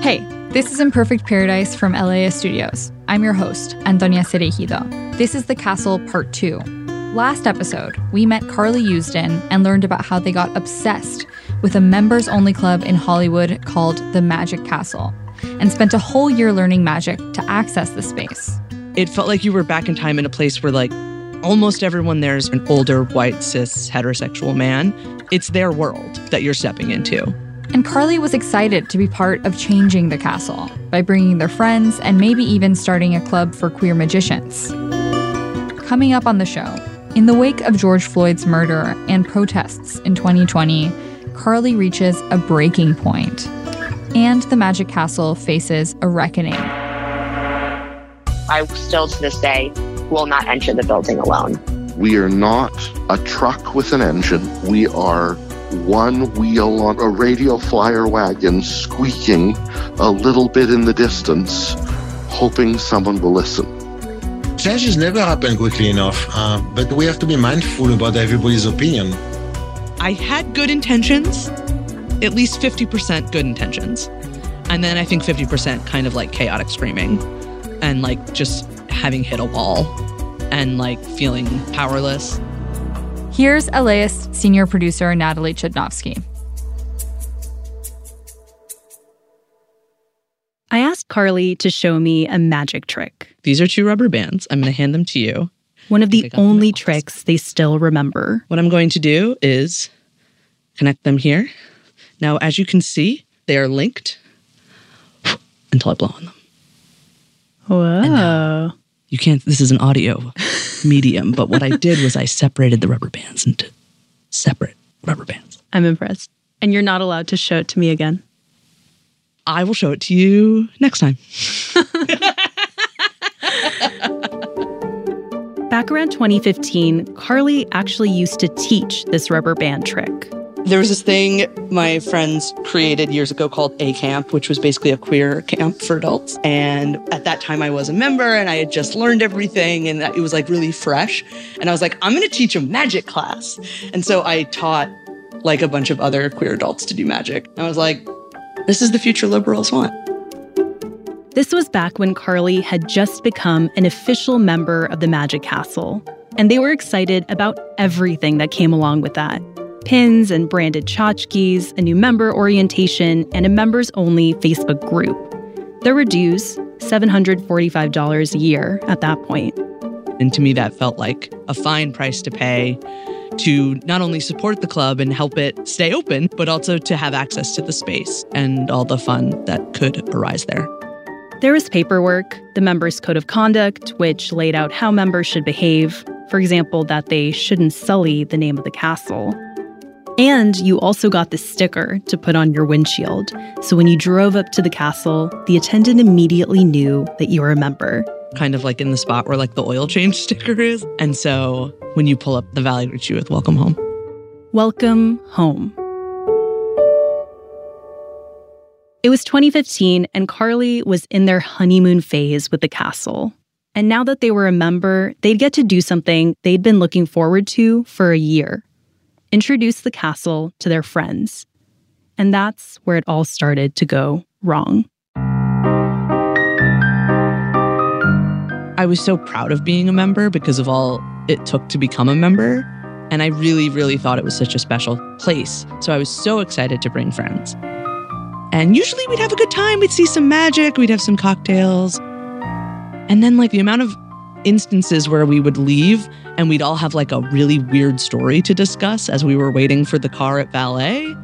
Hey, this is Imperfect Paradise from LAist Studios. I'm your host, Antonia Cerejido. This is The Castle Part 2. Last episode, we met Carly Usdin and learned about how they got obsessed with a members-only club in Hollywood called the Magic Castle and spent a whole year learning magic to access the space. It felt like you were back in time in a place where, like, almost everyone there is an older, white, cis, heterosexual man. It's their world that you're stepping into. And Carly was excited to be part of changing the castle by bringing their friends and maybe even starting a club for queer magicians. Coming up on the show, in the wake of George Floyd's murder and protests in 2020, Carly reaches a breaking point, and the Magic Castle faces a reckoning. I still to this day will not enter the building alone. We are not a truck with an engine. We are one wheel on a radio flyer wagon squeaking a little bit in the distance, hoping someone will listen. Changes never happen quickly enough, but we have to be mindful about everybody's opinion. I had good intentions, at least 50% good intentions. And then I think 50% kind of like chaotic screaming and like just having hit a wall and like feeling powerless. Here's LAist senior producer Natalie Chudnovsky. I asked Carly to show me a magic trick. These are 2 rubber bands. I'm going to hand them to you. One of the only tricks they still remember. What I'm going to do is connect them here. Now, as you can see, they are linked until I blow on them. Whoa. You can't, this is an audio medium, but what I did was I separated the rubber bands into separate rubber bands. I'm impressed. And you're not allowed to show it to me again. I will show it to you next time. Back around 2015, Carly actually used to teach this rubber band trick. There was this thing my friends created years ago called A-Camp, which was basically a queer camp for adults. And at that time, I was a member, and I had just learned everything, and it was, like, really fresh. And I was like, I'm going to teach a magic class. And so I taught, like, a bunch of other queer adults to do magic. And I was like, this is the future liberals want. This was back when Carly had just become an official member of the Magic Castle, and they were excited about everything that came along with that. Pins and branded tchotchkes, a new member orientation, and a members-only Facebook group. There were dues, $745 a year at that point. And to me, that felt like a fine price to pay to not only support the club and help it stay open, but also to have access to the space and all the fun that could arise there. There was paperwork, the members' code of conduct, which laid out how members should behave. For example, that they shouldn't sully the name of the castle. And you also got this sticker to put on your windshield, so when you drove up to the castle, the attendant immediately knew that you were a member. Kind of like in the spot where, like, the oil change sticker is. And so when you pull up, the valet greets you with welcome home. Welcome home. It was 2015, and Carly was in their honeymoon phase with the castle. And now that they were a member, they'd get to do something they'd been looking forward to for a year. Introduce the castle to their friends. And that's where it all started to go wrong. I was so proud of being a member because of all it took to become a member. And I really, really thought it was such a special place. So I was so excited to bring friends. And usually we'd have a good time. We'd see some magic. We'd have some cocktails. And then, like, the amount of instances where we would leave and we'd all have, like, a really weird story to discuss as we were waiting for the car at valet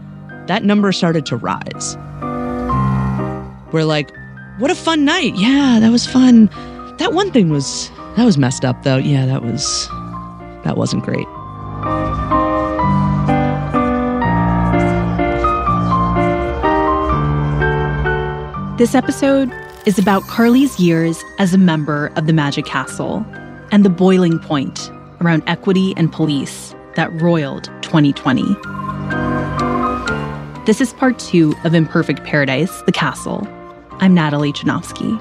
that number started to rise. We're like, what a fun night. Yeah, that was fun. That one thing was, that was messed up though. Yeah, that wasn't great. This episode is about Carly's years as a member of the Magic Castle and the boiling point around equity and police that roiled 2020. This is part 2 of Imperfect Paradise, The Castle. I'm Natalie Chudnovsky.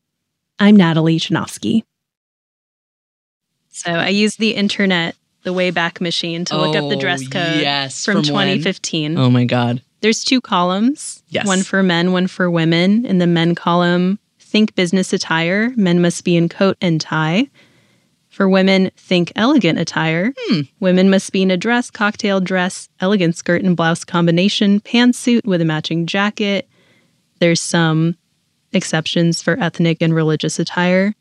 I'm Natalie Chudnovsky. So I used the internet, the Wayback Machine, to look up the dress code from 2015. When? Oh my God. There's 2 columns, one for men, one for women. In the men column, think business attire. Men must be in coat and tie. For women, think elegant attire. Women must be in a dress, cocktail dress, elegant skirt and blouse combination, pantsuit with a matching jacket. There's some exceptions for ethnic and religious attire.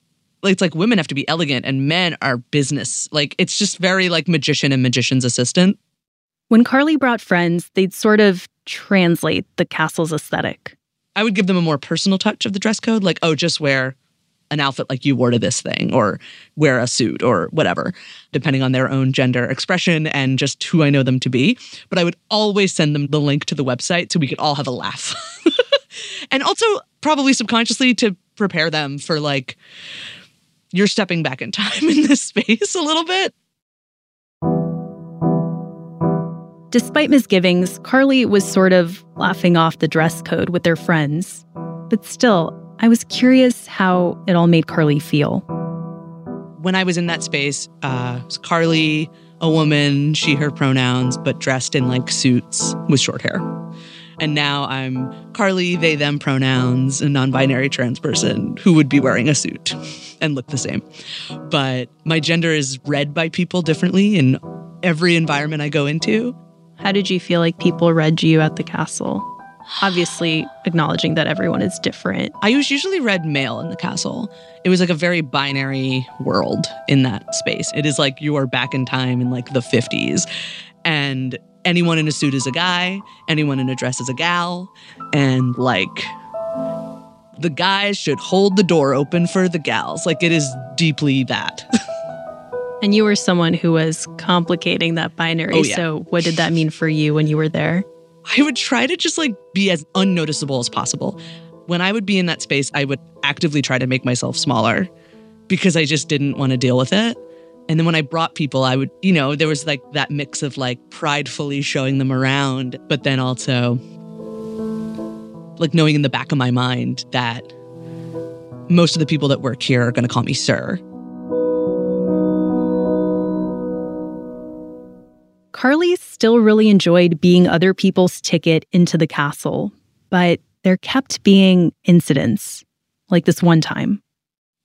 It's like women have to be elegant and men are business. Like, it's just very like magician and magician's assistant. When Carly brought friends, they'd sort of translate the castle's aesthetic. I would give them a more personal touch of the dress code. Like, oh, just wear an outfit like you wore to this thing, or wear a suit or whatever, depending on their own gender expression and just who I know them to be. But I would always send them the link to the website so we could all have a laugh. And also probably subconsciously to prepare them for, like, you're stepping back in time in this space a little bit. Despite misgivings, Carly was sort of laughing off the dress code with their friends. But still, I was curious how it all made Carly feel. When I was in that space, it was Carly, a woman, she, her pronouns, but dressed in, like, suits with short hair. And now I'm Carly, they, them pronouns, a non-binary trans person who would be wearing a suit and look the same. But my gender is read by people differently in every environment I go into. How did you feel like people read you at the castle? Obviously, acknowledging that everyone is different. I was usually read male in the castle. It was like a very binary world in that space. It is like you are back in time in like the 50s. And anyone in a suit is a guy, anyone in a dress is a gal, and, like, the guys should hold the door open for the gals. Like, it is deeply that. And you were someone who was complicating that binary, so what did that mean for you when you were there? I would try to just, like, be as unnoticeable as possible. When I would be in that space, I would actively try to make myself smaller because I just didn't want to deal with it. And then when I brought people, I would, you know, there was like that mix of like pridefully showing them around, but then also like knowing in the back of my mind that most of the people that work here are going to call me sir. Carly still really enjoyed being other people's ticket into the castle, but there kept being incidents like this one time.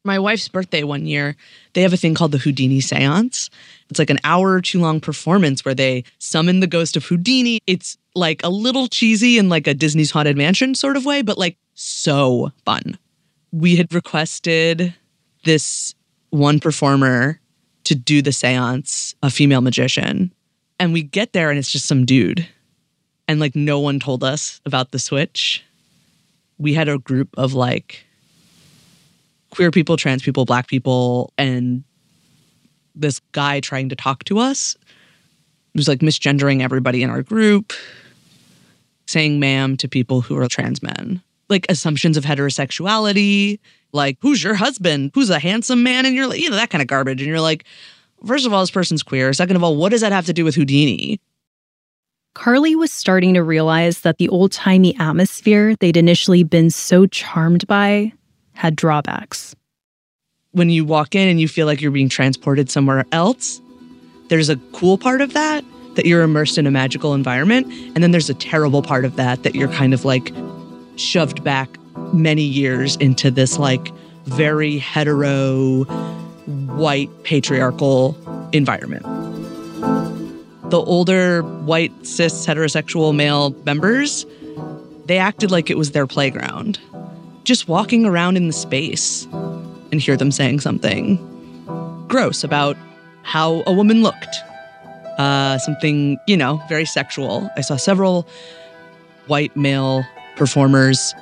My wife's birthday one year, they have a thing called the Houdini Seance. It's like an hour or 2 long performance where they summon the ghost of Houdini. It's like a little cheesy in like a Disney's Haunted Mansion sort of way, but like so fun. We had requested this one performer to do the seance, a female magician. And we get there and it's just some dude. and like no one told us about the switch. We had a group of like queer people, trans people, Black people, and this guy trying to talk to us. He was like misgendering everybody in our group, saying ma'am to people who are trans men. Like assumptions of heterosexuality, like who's your husband? Who's a handsome man? And you're like, you know, that kind of garbage. And you're like, first of all, this person's queer. Second of all, what does that have to do with Houdini? Carly was starting to realize that the old-timey atmosphere they'd initially been so charmed by had drawbacks. When you walk in and you feel like you're being transported somewhere else, there's a cool part of that, that you're immersed in a magical environment. And then there's a terrible part of that, that you're kind of like shoved back many years into this like very hetero, white, patriarchal environment. The older, white, cis, heterosexual male members, they acted like it was their playground. Just walking around in the space and hear them saying something gross about how a woman looked. Something, you know, very sexual. I saw several white male performers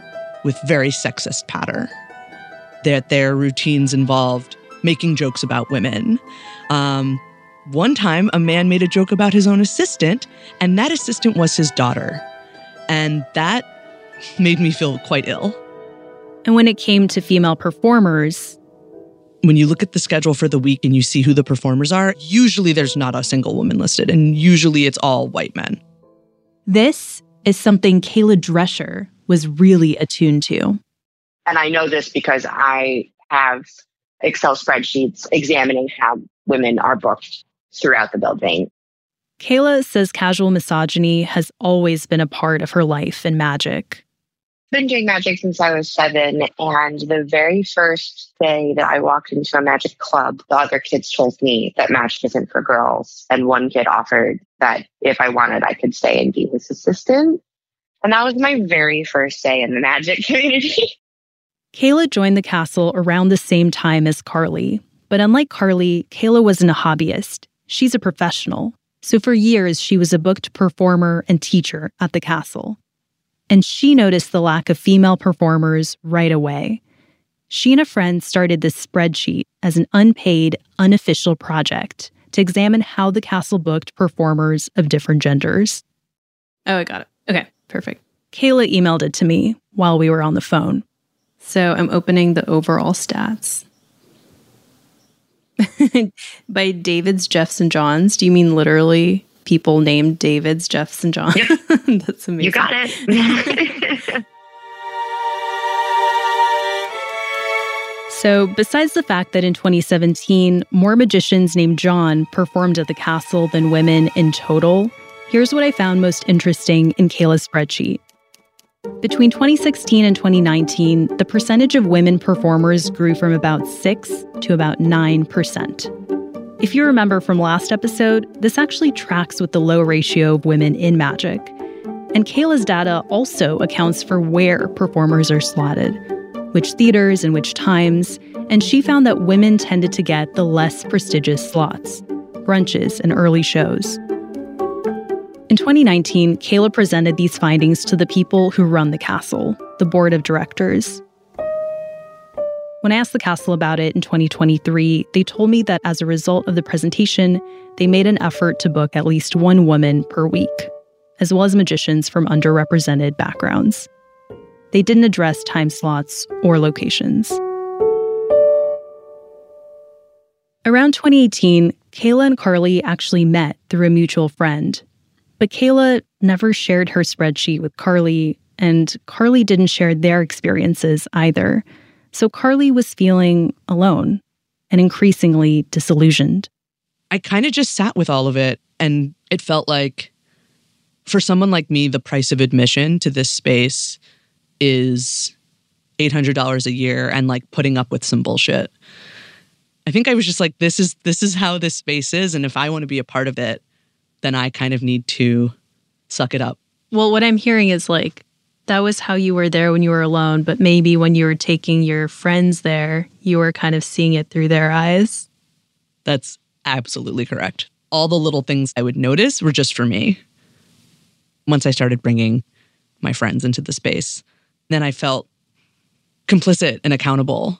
with very sexist patter. Their routines involved making jokes about women. One time, a man made a joke about his own assistant, and that assistant was his daughter. And that made me feel quite ill. And when it came to female performers... When you look at the schedule for the week and you see who the performers are, usually there's not a single woman listed, and usually it's all white men. This is something Kayla Drescher was really attuned to. And I know this because I have Excel spreadsheets examining how women are booked throughout the building. Kayla says casual misogyny has always been a part of her life in magic. I've been doing magic since I was 7, and the very first day that I walked into a magic club, the other kids told me that magic isn't for girls, and one kid offered that if I wanted, I could stay and be his assistant. And that was my very first day in the magic community. Kayla joined the castle around the same time as Carly. But unlike Carly, Kayla wasn't a hobbyist. She's a professional. So for years, she was a booked performer and teacher at the castle. And she noticed the lack of female performers right away. She and a friend started this spreadsheet as an unpaid, unofficial project to examine how the castle booked performers of different genders. Oh, I got it. Okay, perfect. Kayla emailed it to me while we were on the phone. So I'm opening the overall stats. By Davids, Jeffs, and Johns, do you mean literally people named Davids, Jeffs, and Johns? Yep. That's amazing. You got it. So besides the fact that in 2017, more magicians named John performed at the castle than women in total, here's what I found most interesting in Kayla's spreadsheet. Between 2016 and 2019, the percentage of women performers grew from about 6% to about 9%. If you remember from last episode, this actually tracks with the low ratio of women in magic. And Kayla's data also accounts for where performers are slotted, which theaters and which times, and she found that women tended to get the less prestigious slots, brunches and early shows. In 2019, Kayla presented these findings to the people who run the castle, the board of directors. When I asked the castle about it in 2023, they told me that as a result of the presentation, they made an effort to book at least one woman per week, as well as magicians from underrepresented backgrounds. They didn't address time slots or locations. Around 2018, Kayla and Carly actually met through a mutual friend. But Kayla never shared her spreadsheet with Carly, and Carly didn't share their experiences either. So Carly was feeling alone and increasingly disillusioned. I kind of just sat with all of it, and it felt like, for someone like me, the price of admission to this space is $800 a year and like putting up with some bullshit. I think I was just like, this is how this space is, and if I want to be a part of it, then I kind of need to suck it up. Well, what I'm hearing is like, that was how you were there when you were alone, but maybe when you were taking your friends there, you were kind of seeing it through their eyes. That's absolutely correct. All the little things I would notice were just for me. once I started bringing my friends into the space, then I felt complicit and accountable.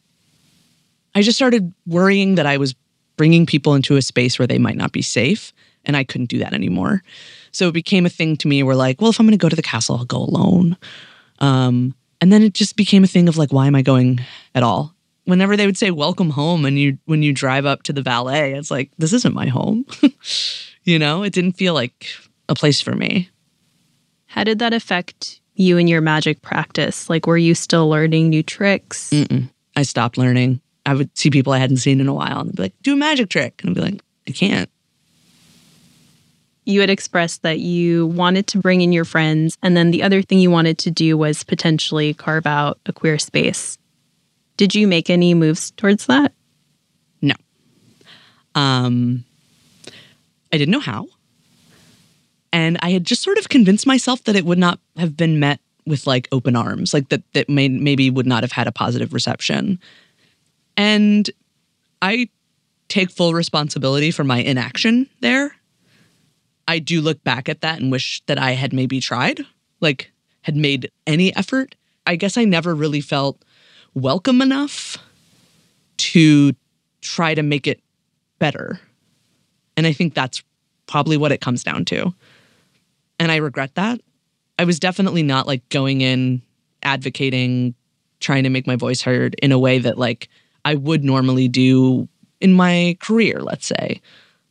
I just started worrying that I was bringing people into a space where they might not be safe, and I couldn't do that anymore. So it became a thing to me where, like, well, if I'm going to go to the castle, I'll go alone. And then it just became a thing of, like, why am I going at all? Whenever they would say welcome home and when you drive up to the valet, it's like, this isn't my home. You know, it didn't feel like a place for me. How did that affect you and your magic practice? Like, were you still learning new tricks? Mm-mm. I stopped learning. I would see people I hadn't seen in a while and be like, do a magic trick. And I'd be like, I can't. You had expressed that you wanted to bring in your friends. And then the other thing you wanted to do was potentially carve out a queer space. Did you make any moves towards that? No. I didn't know how. And I had just sort of convinced myself that it would not have been met with, like, open arms, like that maybe would not have had a positive reception. And I take full responsibility for my inaction there. I do look back at that and wish that I had maybe tried, like, had made any effort. I guess I never really felt welcome enough to try to make it better. And I think that's probably what it comes down to. And I regret that. I was definitely not, like, going in, advocating, trying to make my voice heard in a way that, like, I would normally do in my career, let's say.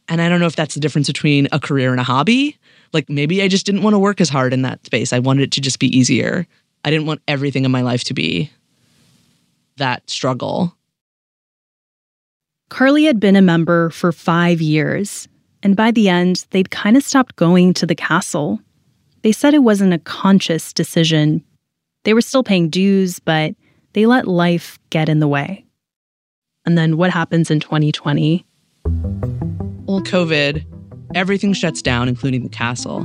And I don't know if that's the difference between a career and a hobby. Like, maybe I just didn't want to work as hard in that space. I wanted it to just be easier. I didn't want everything in my life to be that struggle. Carly had been a member for 5 years, and by the end, they'd kind of stopped going to the castle. They said it wasn't a conscious decision. They were still paying dues, but they let life get in the way. And then what happens in 2020? Well, COVID, everything shuts down, including the castle.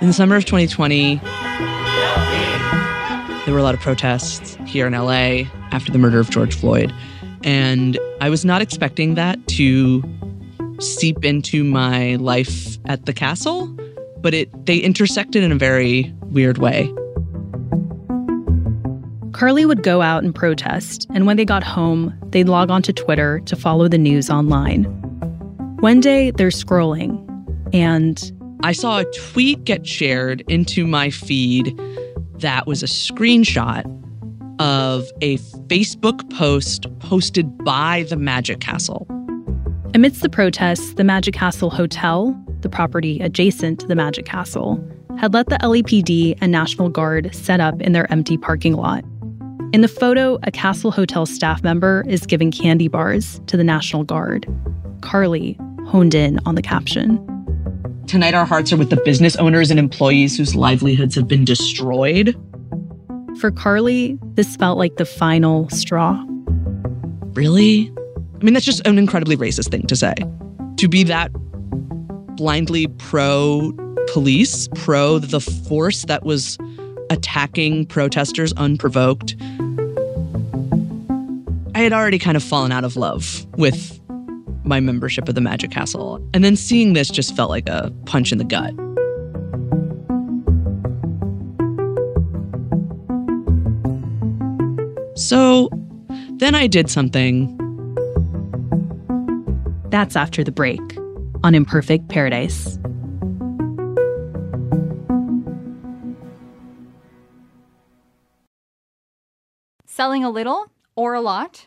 In the summer of 2020, there were a lot of protests here in LA after the murder of George Floyd. And I was not expecting that to seep into my life at the castle, but they intersected in a very weird way. Carly would go out and protest, and when they got home, they'd log onto Twitter to follow the news online. One day, they're scrolling, and I saw a tweet get shared into my feed that was a screenshot of a Facebook post posted by the Magic Castle. Amidst the protests, the Magic Castle Hotel, the property adjacent to the Magic Castle, had let the LAPD and National Guard set up in their empty parking lot. In the photo, a Castle Hotel staff member is giving candy bars to the National Guard. Carly honed in on the caption. Tonight our hearts are with the business owners and employees whose livelihoods have been destroyed. For Carly, this felt like the final straw. Really? I mean, that's just an incredibly racist thing to say. To be that blindly pro-police, pro the force that was attacking protesters unprovoked. I had already kind of fallen out of love with my membership of the Magic Castle. And then seeing this just felt like a punch in the gut. So then I did something. That's after the break on Imperfect Paradise. Selling a little or a lot?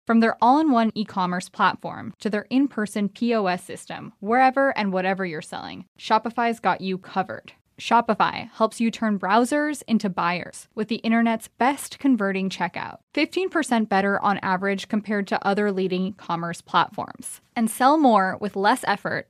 From their all-in-one e-commerce platform to their in-person POS system, wherever and whatever you're selling, Shopify's got you covered. Shopify helps you turn browsers into buyers with the internet's best converting checkout. 15% better on average compared to other leading commerce platforms. And sell more with less effort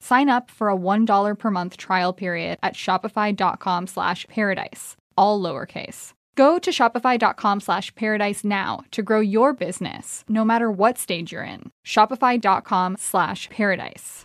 Sign up for a $1 per month trial period at shopify.com/paradise, all lowercase. Go to shopify.com/paradise now to grow your business, no matter what stage you're in. Shopify.com/paradise.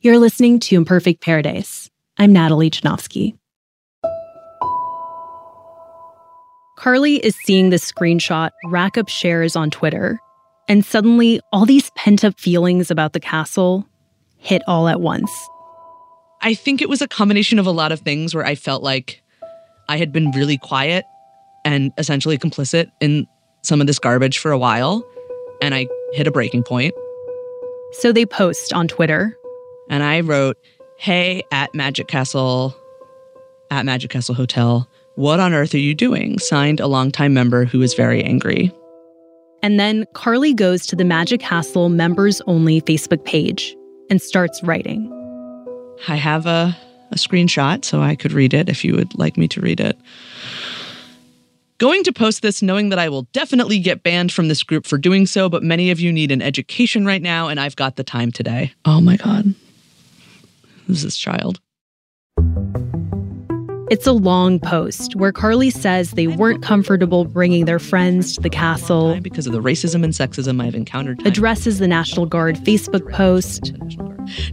You're listening to Imperfect Paradise. I'm Natalie Chudnovsky. Carly is seeing this screenshot rack up shares on Twitter, and suddenly all these pent-up feelings about the castle hit all at once. I think it was a combination of a lot of things where I felt like I had been really quiet and essentially complicit in some of this garbage for a while, and I hit a breaking point. So they post on Twitter. And I wrote, "Hey, at Magic Castle Hotel, what on earth are you doing?" Signed, a longtime member who is very angry. And then Carly goes to the Magic Castle members-only Facebook page and starts writing. I have a screenshot, so I could read it if you would like me to read it. "Going to post this knowing that I will definitely get banned from this group for doing so, but many of you need an education right now, and I've got the time today." Oh my God. Who's this child? It's a long post where Carly says they weren't comfortable bringing their friends to the castle because of the racism and sexism I've encountered. Addresses the National Guard Facebook post.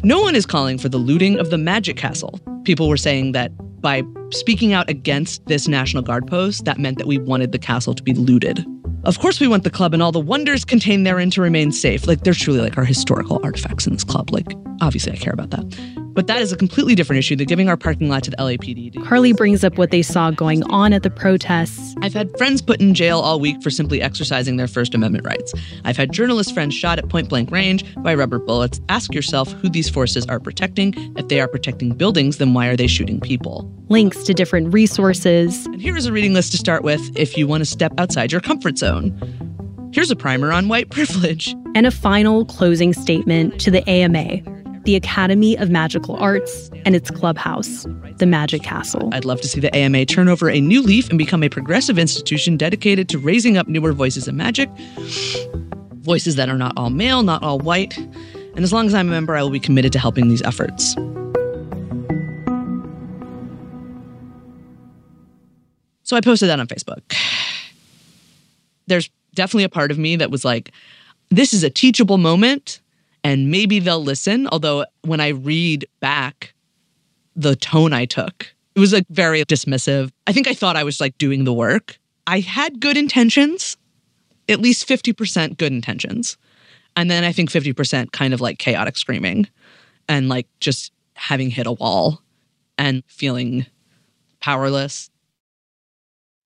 "No one is calling for the looting of the Magic Castle. People were saying that by speaking out against this National Guard post, that meant that we wanted the castle to be looted. Of course we want the club and all the wonders contained therein to remain safe." Like, there's truly like our historical artifacts in this club. Like, obviously I care about that. But that is a completely different issue than giving our parking lot to the LAPD. Carly brings up what they saw going on at the protests. "I've had friends put in jail all week for simply exercising their First Amendment rights. I've had journalist friends shot at point-blank range by rubber bullets. Ask yourself who these forces are protecting. If they are protecting buildings, then why are they shooting people?" Links to different resources. "And here is a reading list to start with if you want to step outside your comfort zone. Here's a primer on white privilege." And a final closing statement to the AMA, the Academy of Magical Arts, and its clubhouse, the Magic Castle. "I'd love to see the AMA turn over a new leaf and become a progressive institution dedicated to raising up newer voices in magic, voices that are not all male, not all white. And as long as I'm a member, I will be committed to helping these efforts." So I posted that on Facebook. There's definitely a part of me that was like, this is a teachable moment. And maybe they'll listen, although when I read back the tone I took, it was like very dismissive. I think I thought I was like doing the work. I had good intentions, at least 50% good intentions. And then I think 50% kind of like chaotic screaming and like just having hit a wall and feeling powerless.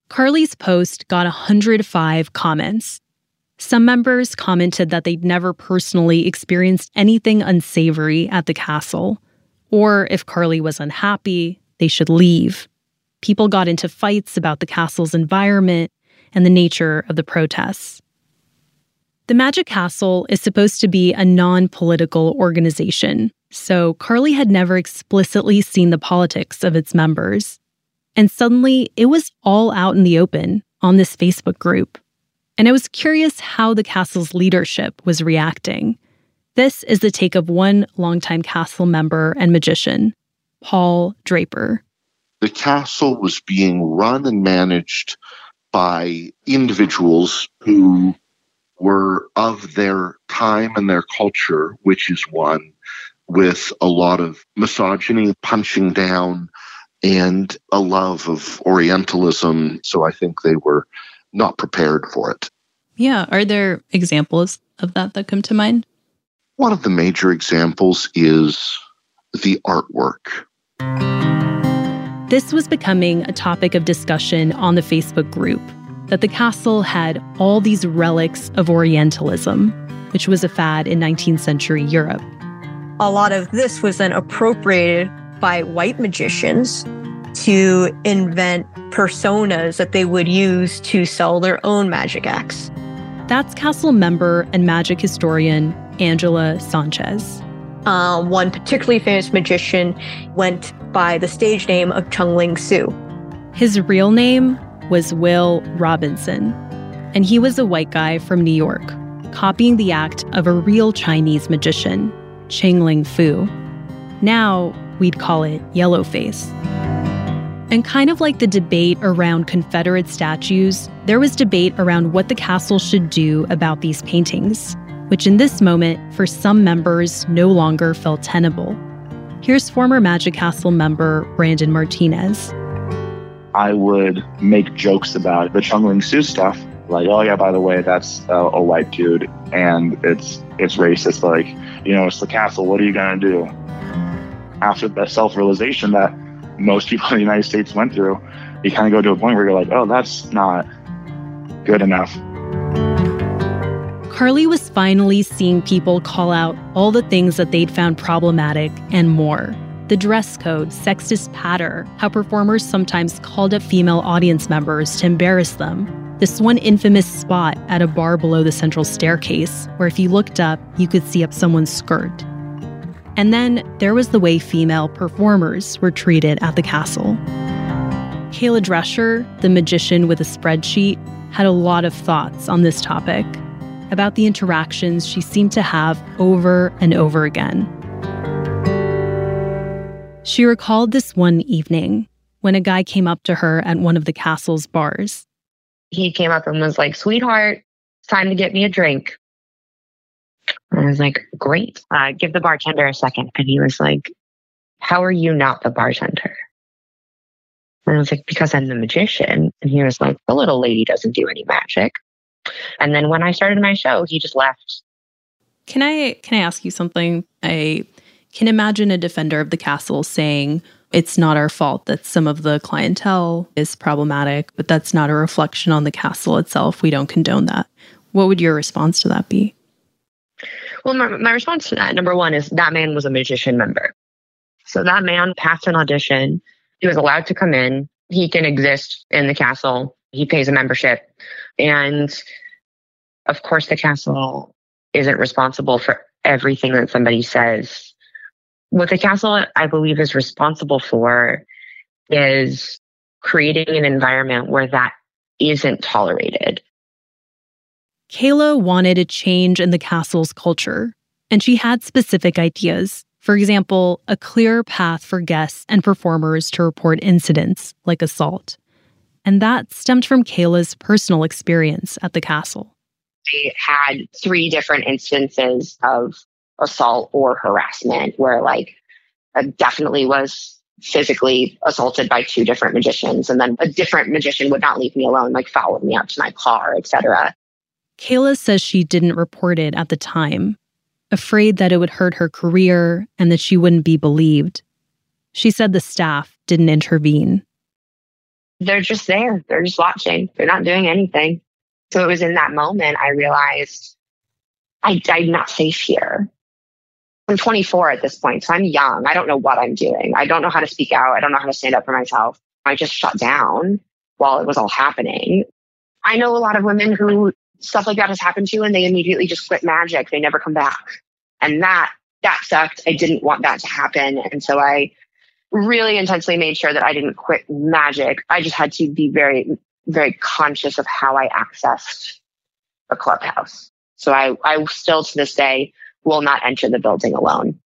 Carly's post got 105 comments. Some members commented that they'd never personally experienced anything unsavory at the castle, or if Carly was unhappy, they should leave. People got into fights about the castle's environment and the nature of the protests. The Magic Castle is supposed to be a non-political organization, so Carly had never explicitly seen the politics of its members. And suddenly, it was all out in the open on this Facebook group. And I was curious how the castle's leadership was reacting. This is the take of one longtime castle member and magician, Paul Draper. "The castle was being run and managed by individuals who were of their time and their culture, which is one with a lot of misogyny, punching down, and a love of Orientalism. So I think they were not prepared for it. Yeah. Are there examples of that come to mind? One of the major examples is the artwork. This was becoming a topic of discussion on the Facebook group, that the castle had all these relics of Orientalism, which was a fad in 19th century Europe. A lot of this was then appropriated by white magicians to invent personas that they would use to sell their own magic acts. That's castle member and magic historian Angela Sanchez. One particularly famous magician went by the stage name of Chung Ling Soo. His real name was Will Robinson, and he was a white guy from New York, copying the act of a real Chinese magician, Ching Ling Fu. Now, we'd call it yellowface. And kind of like the debate around Confederate statues, there was debate around what the castle should do about these paintings, which in this moment, for some members, no longer felt tenable. Here's former Magic Castle member Brandon Martinez. I would make jokes about the Chung Ling Soo stuff, like, oh yeah, by the way, that's a white dude, and it's racist. Like, you know, it's the castle, what are you gonna do? After the self-realization that most people in the United States went through, you kind of go to a point where you're like, oh, that's not good enough. Carly was finally seeing people call out all the things that they'd found problematic and more. The dress code, sexist patter, how performers sometimes called up female audience members to embarrass them. This one infamous spot at a bar below the central staircase, where if you looked up, you could see up someone's skirt. And then there was the way female performers were treated at the castle. Kayla Drescher, the magician with a spreadsheet, had a lot of thoughts on this topic, about the interactions she seemed to have over and over again. She recalled this one evening when a guy came up to her at one of the castle's bars. He came up and was like, sweetheart, it's time to get me a drink. And I was like, great. Give the bartender a second. And he was like, how are you not the bartender? And I was like, because I'm the magician. And he was like, the little lady doesn't do any magic. And then when I started my show, he just left. Can I ask you something? I can imagine a defender of the castle saying, it's not our fault that some of the clientele is problematic, but that's not a reflection on the castle itself. We don't condone that. What would your response to that be? Well, my response to that, number one, is that man was a magician member. So that man passed an audition. He was allowed to come in. He can exist in the castle. He pays a membership. And of course, the castle isn't responsible for everything that somebody says. What the castle, I believe, is responsible for is creating an environment where that isn't tolerated. Kayla wanted a change in the castle's culture, and she had specific ideas. For example, a clear path for guests and performers to report incidents like assault. And that stemmed from Kayla's personal experience at the castle. They had 3 different instances of assault or harassment where, like, I definitely was physically assaulted by 2 different magicians. And then a different magician would not leave me alone, like followed me out to my car, etc. Kayla says she didn't report it at the time, afraid that it would hurt her career and that she wouldn't be believed. She said the staff didn't intervene. They're just there. They're just watching. They're not doing anything. So it was in that moment I realized I'm not safe here. I'm 24 at this point, so I'm young. I don't know what I'm doing. I don't know how to speak out. I don't know how to stand up for myself. I just shut down while it was all happening. I know a lot of women who stuff like that has happened to, and they immediately just quit magic. They never come back. And that sucked. I didn't want that to happen. And so I really intensely made sure that I didn't quit magic. I just had to be very, very conscious of how I accessed the clubhouse. So I still to this day will not enter the building alone.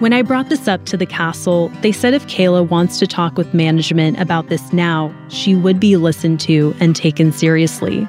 When I brought this up to the castle, they said if Kayla wants to talk with management about this now, she would be listened to and taken seriously.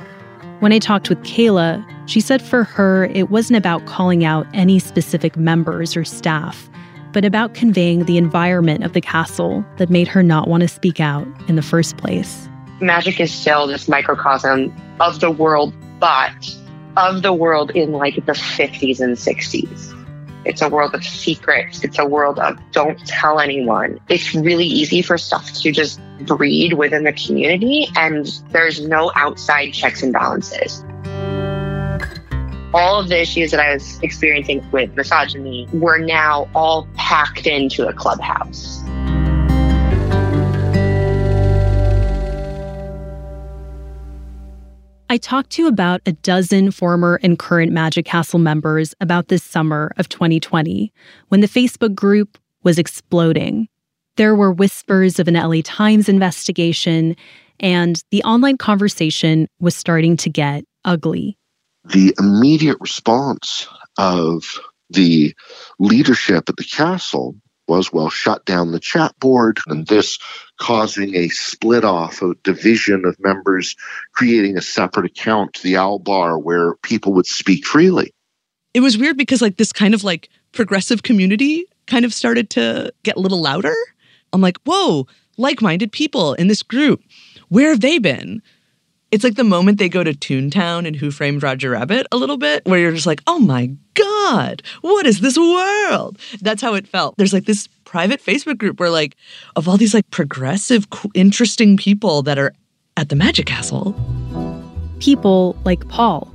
When I talked with Kayla, She said for her, it wasn't about calling out any specific members or staff, but about conveying the environment of the castle that made her not want to speak out in the first place. Magic is still this microcosm of the world, but of the world in like the 50s and 60s. It's a world of secrets. It's a world of don't tell anyone. It's really easy for stuff to just breed within the community, and there's no outside checks and balances. All of the issues that I was experiencing with misogyny were now all packed into a clubhouse. I talked to about a dozen former and current Magic Castle members about this summer of 2020, when the Facebook group was exploding. There were whispers of an LA Times investigation, and the online conversation was starting to get ugly. The immediate response of the leadership at the castle was, well, shut down the chat board, and this causing a split off, a division of members, creating a separate account, the Owl Bar, where people would speak freely. It was weird because this kind of progressive community kind of started to get a little louder. I'm like, whoa, like-minded people in this group. Where have they been? It's like the moment they go to Toontown and Who Framed Roger Rabbit a little bit, where you're just like, oh my God, what is this world? That's how it felt. There's this private Facebook group where of all these progressive, interesting people that are at the Magic Castle. People like Paul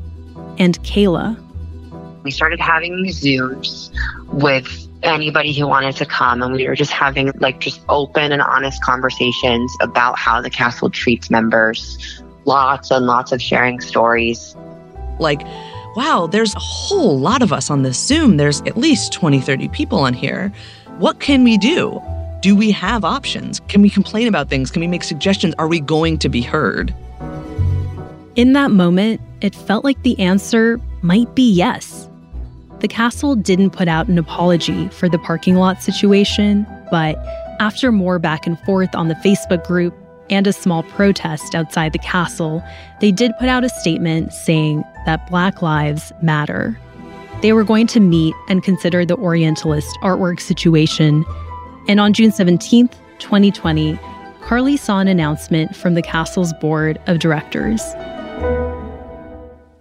and Kayla. We started having these Zooms with anybody who wanted to come, and we were just having just open and honest conversations about how the castle treats members. Lots and lots of sharing stories. Wow, there's a whole lot of us on this Zoom. There's at least 20, 30 people on here. What can we do? Do we have options? Can we complain about things? Can we make suggestions? Are we going to be heard? In that moment, it felt like the answer might be yes. The castle didn't put out an apology for the parking lot situation, but after more back and forth on the Facebook group, and a small protest outside the castle, they did put out a statement saying that Black Lives Matter. They were going to meet and consider the Orientalist artwork situation. And on June 17th, 2020, Carly saw an announcement from the castle's board of directors.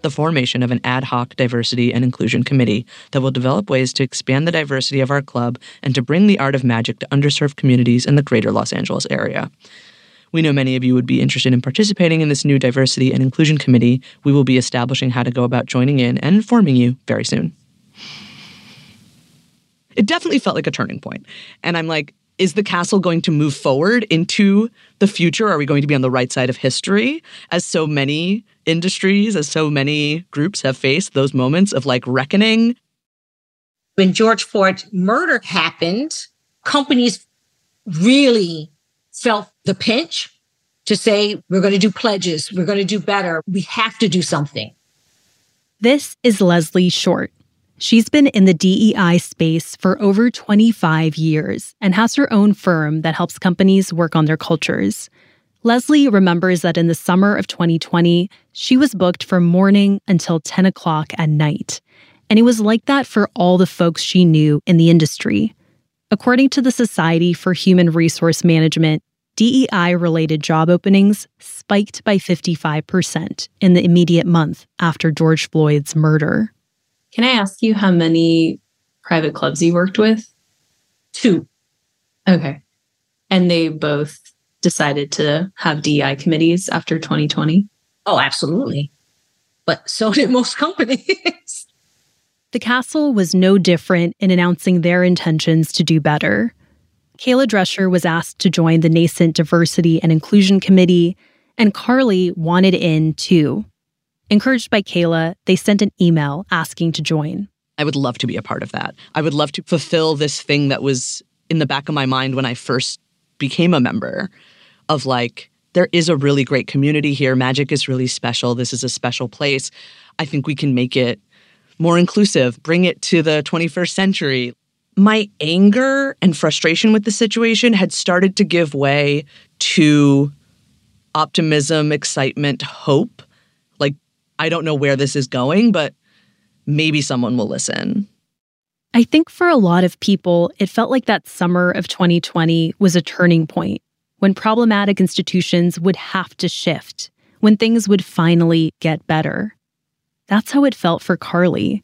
The formation of an ad hoc diversity and inclusion committee that will develop ways to expand the diversity of our club and to bring the art of magic to underserved communities in the greater Los Angeles area. We know many of you would be interested in participating in this new diversity and inclusion committee. We will be establishing how to go about joining in and informing you very soon. It definitely felt like a turning point. And I'm like, is the castle going to move forward into the future? Are we going to be on the right side of history? As so many industries, as so many groups have faced those moments of reckoning. When George Floyd's murder happened, companies really felt the pinch to say, we're going to do pledges, we're going to do better, we have to do something. This is Leslie Short. She's been in the DEI space for over 25 years and has her own firm that helps companies work on their cultures. Leslie remembers that in the summer of 2020, she was booked from morning until 10 o'clock at night. And it was like that for all the folks she knew in the industry. According to the Society for Human Resource Management, DEI-related job openings spiked by 55% in the immediate month after George Floyd's murder. Can I ask you how many private clubs you worked with? 2. Okay. And they both decided to have DEI committees after 2020? Oh, absolutely. But so did most companies. The castle was no different in announcing their intentions to do better. Kayla Drescher was asked to join the nascent Diversity and Inclusion Committee, and Carly wanted in too. Encouraged by Kayla, they sent an email asking to join. I would love to be a part of that. I would love to fulfill this thing that was in the back of my mind when I first became a member of there is a really great community here. Magic is really special. This is a special place. I think we can make it more inclusive, bring it to the 21st century. My anger and frustration with the situation had started to give way to optimism, excitement, hope. I don't know where this is going, but maybe someone will listen. I think for a lot of people, it felt like that summer of 2020 was a turning point when problematic institutions would have to shift, when things would finally get better. That's how it felt for Carly.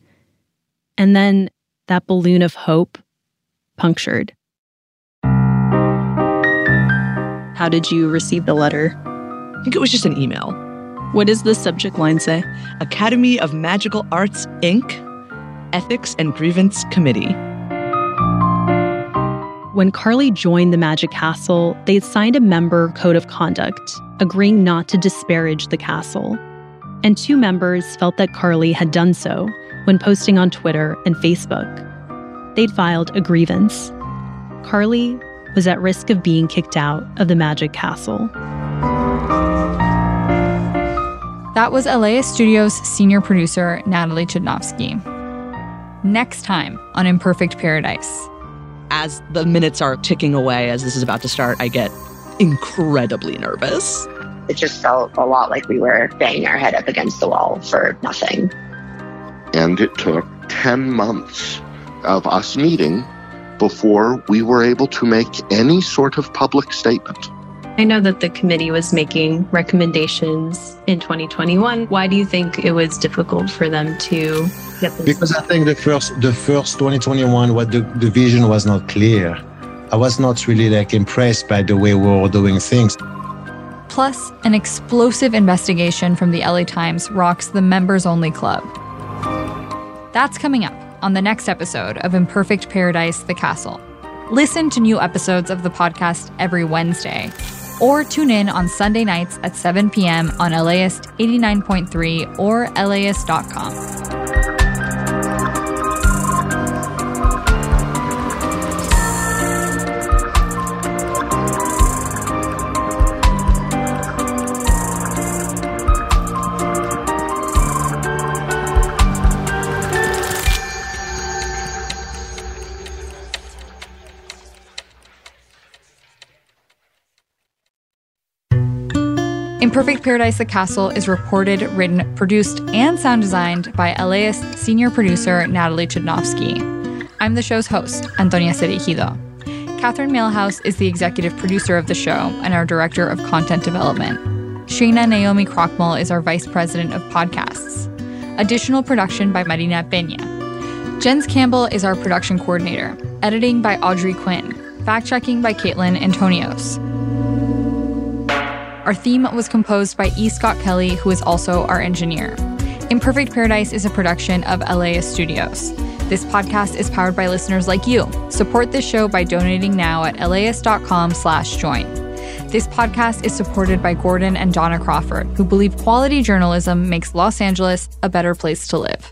And then that balloon of hope punctured. How did you receive the letter? I think it was just an email. What does the subject line say? Academy of Magical Arts, Inc., Ethics and Grievance Committee. When Carly joined the Magic Castle, they signed a member code of conduct, agreeing not to disparage the castle. And two members felt that Carly had done so when posting on Twitter and Facebook. They'd filed a grievance. Carly was at risk of being kicked out of the Magic Castle. That was LAist Studios senior producer Natalie Chudnovsky. Next time on Imperfect Paradise. As the minutes are ticking away, as this is about to start, I get incredibly nervous. It just felt a lot like we were banging our head up against the wall for nothing. And it took 10 months of us meeting before we were able to make any sort of public statement. I know that the committee was making recommendations in 2021. Why do you think it was difficult for them to get this? Because I think the first 2021, what the vision was not clear. I was not really impressed by the way we were doing things. Plus, an explosive investigation from the LA Times rocks the members-only club. That's coming up on the next episode of Imperfect Paradise, The Castle. Listen to new episodes of the podcast every Wednesday, or tune in on Sunday nights at 7 p.m. on LAist 89.3 or LAist.com. Imperfect Paradise The Castle is reported, written, produced, and sound designed by LAist senior producer Natalie Chudnovsky. I'm the show's host, Antonia Cerejido. Catherine Mailhouse is the executive producer of the show and our director of content development. Shayna Naomi Crockmull is our vice president of podcasts. Additional production by Marina Peña. Jens Campbell is our production coordinator. Editing by Audrey Quinn. Fact-checking by Caitlin Antonios. Our theme was composed by E. Scott Kelly, who is also our engineer. Imperfect Paradise is a production of LAist Studios. This podcast is powered by listeners like you. Support this show by donating now at laist.com/join. This podcast is supported by Gordon and Dona Crawford, who believe quality journalism makes Los Angeles a better place to live.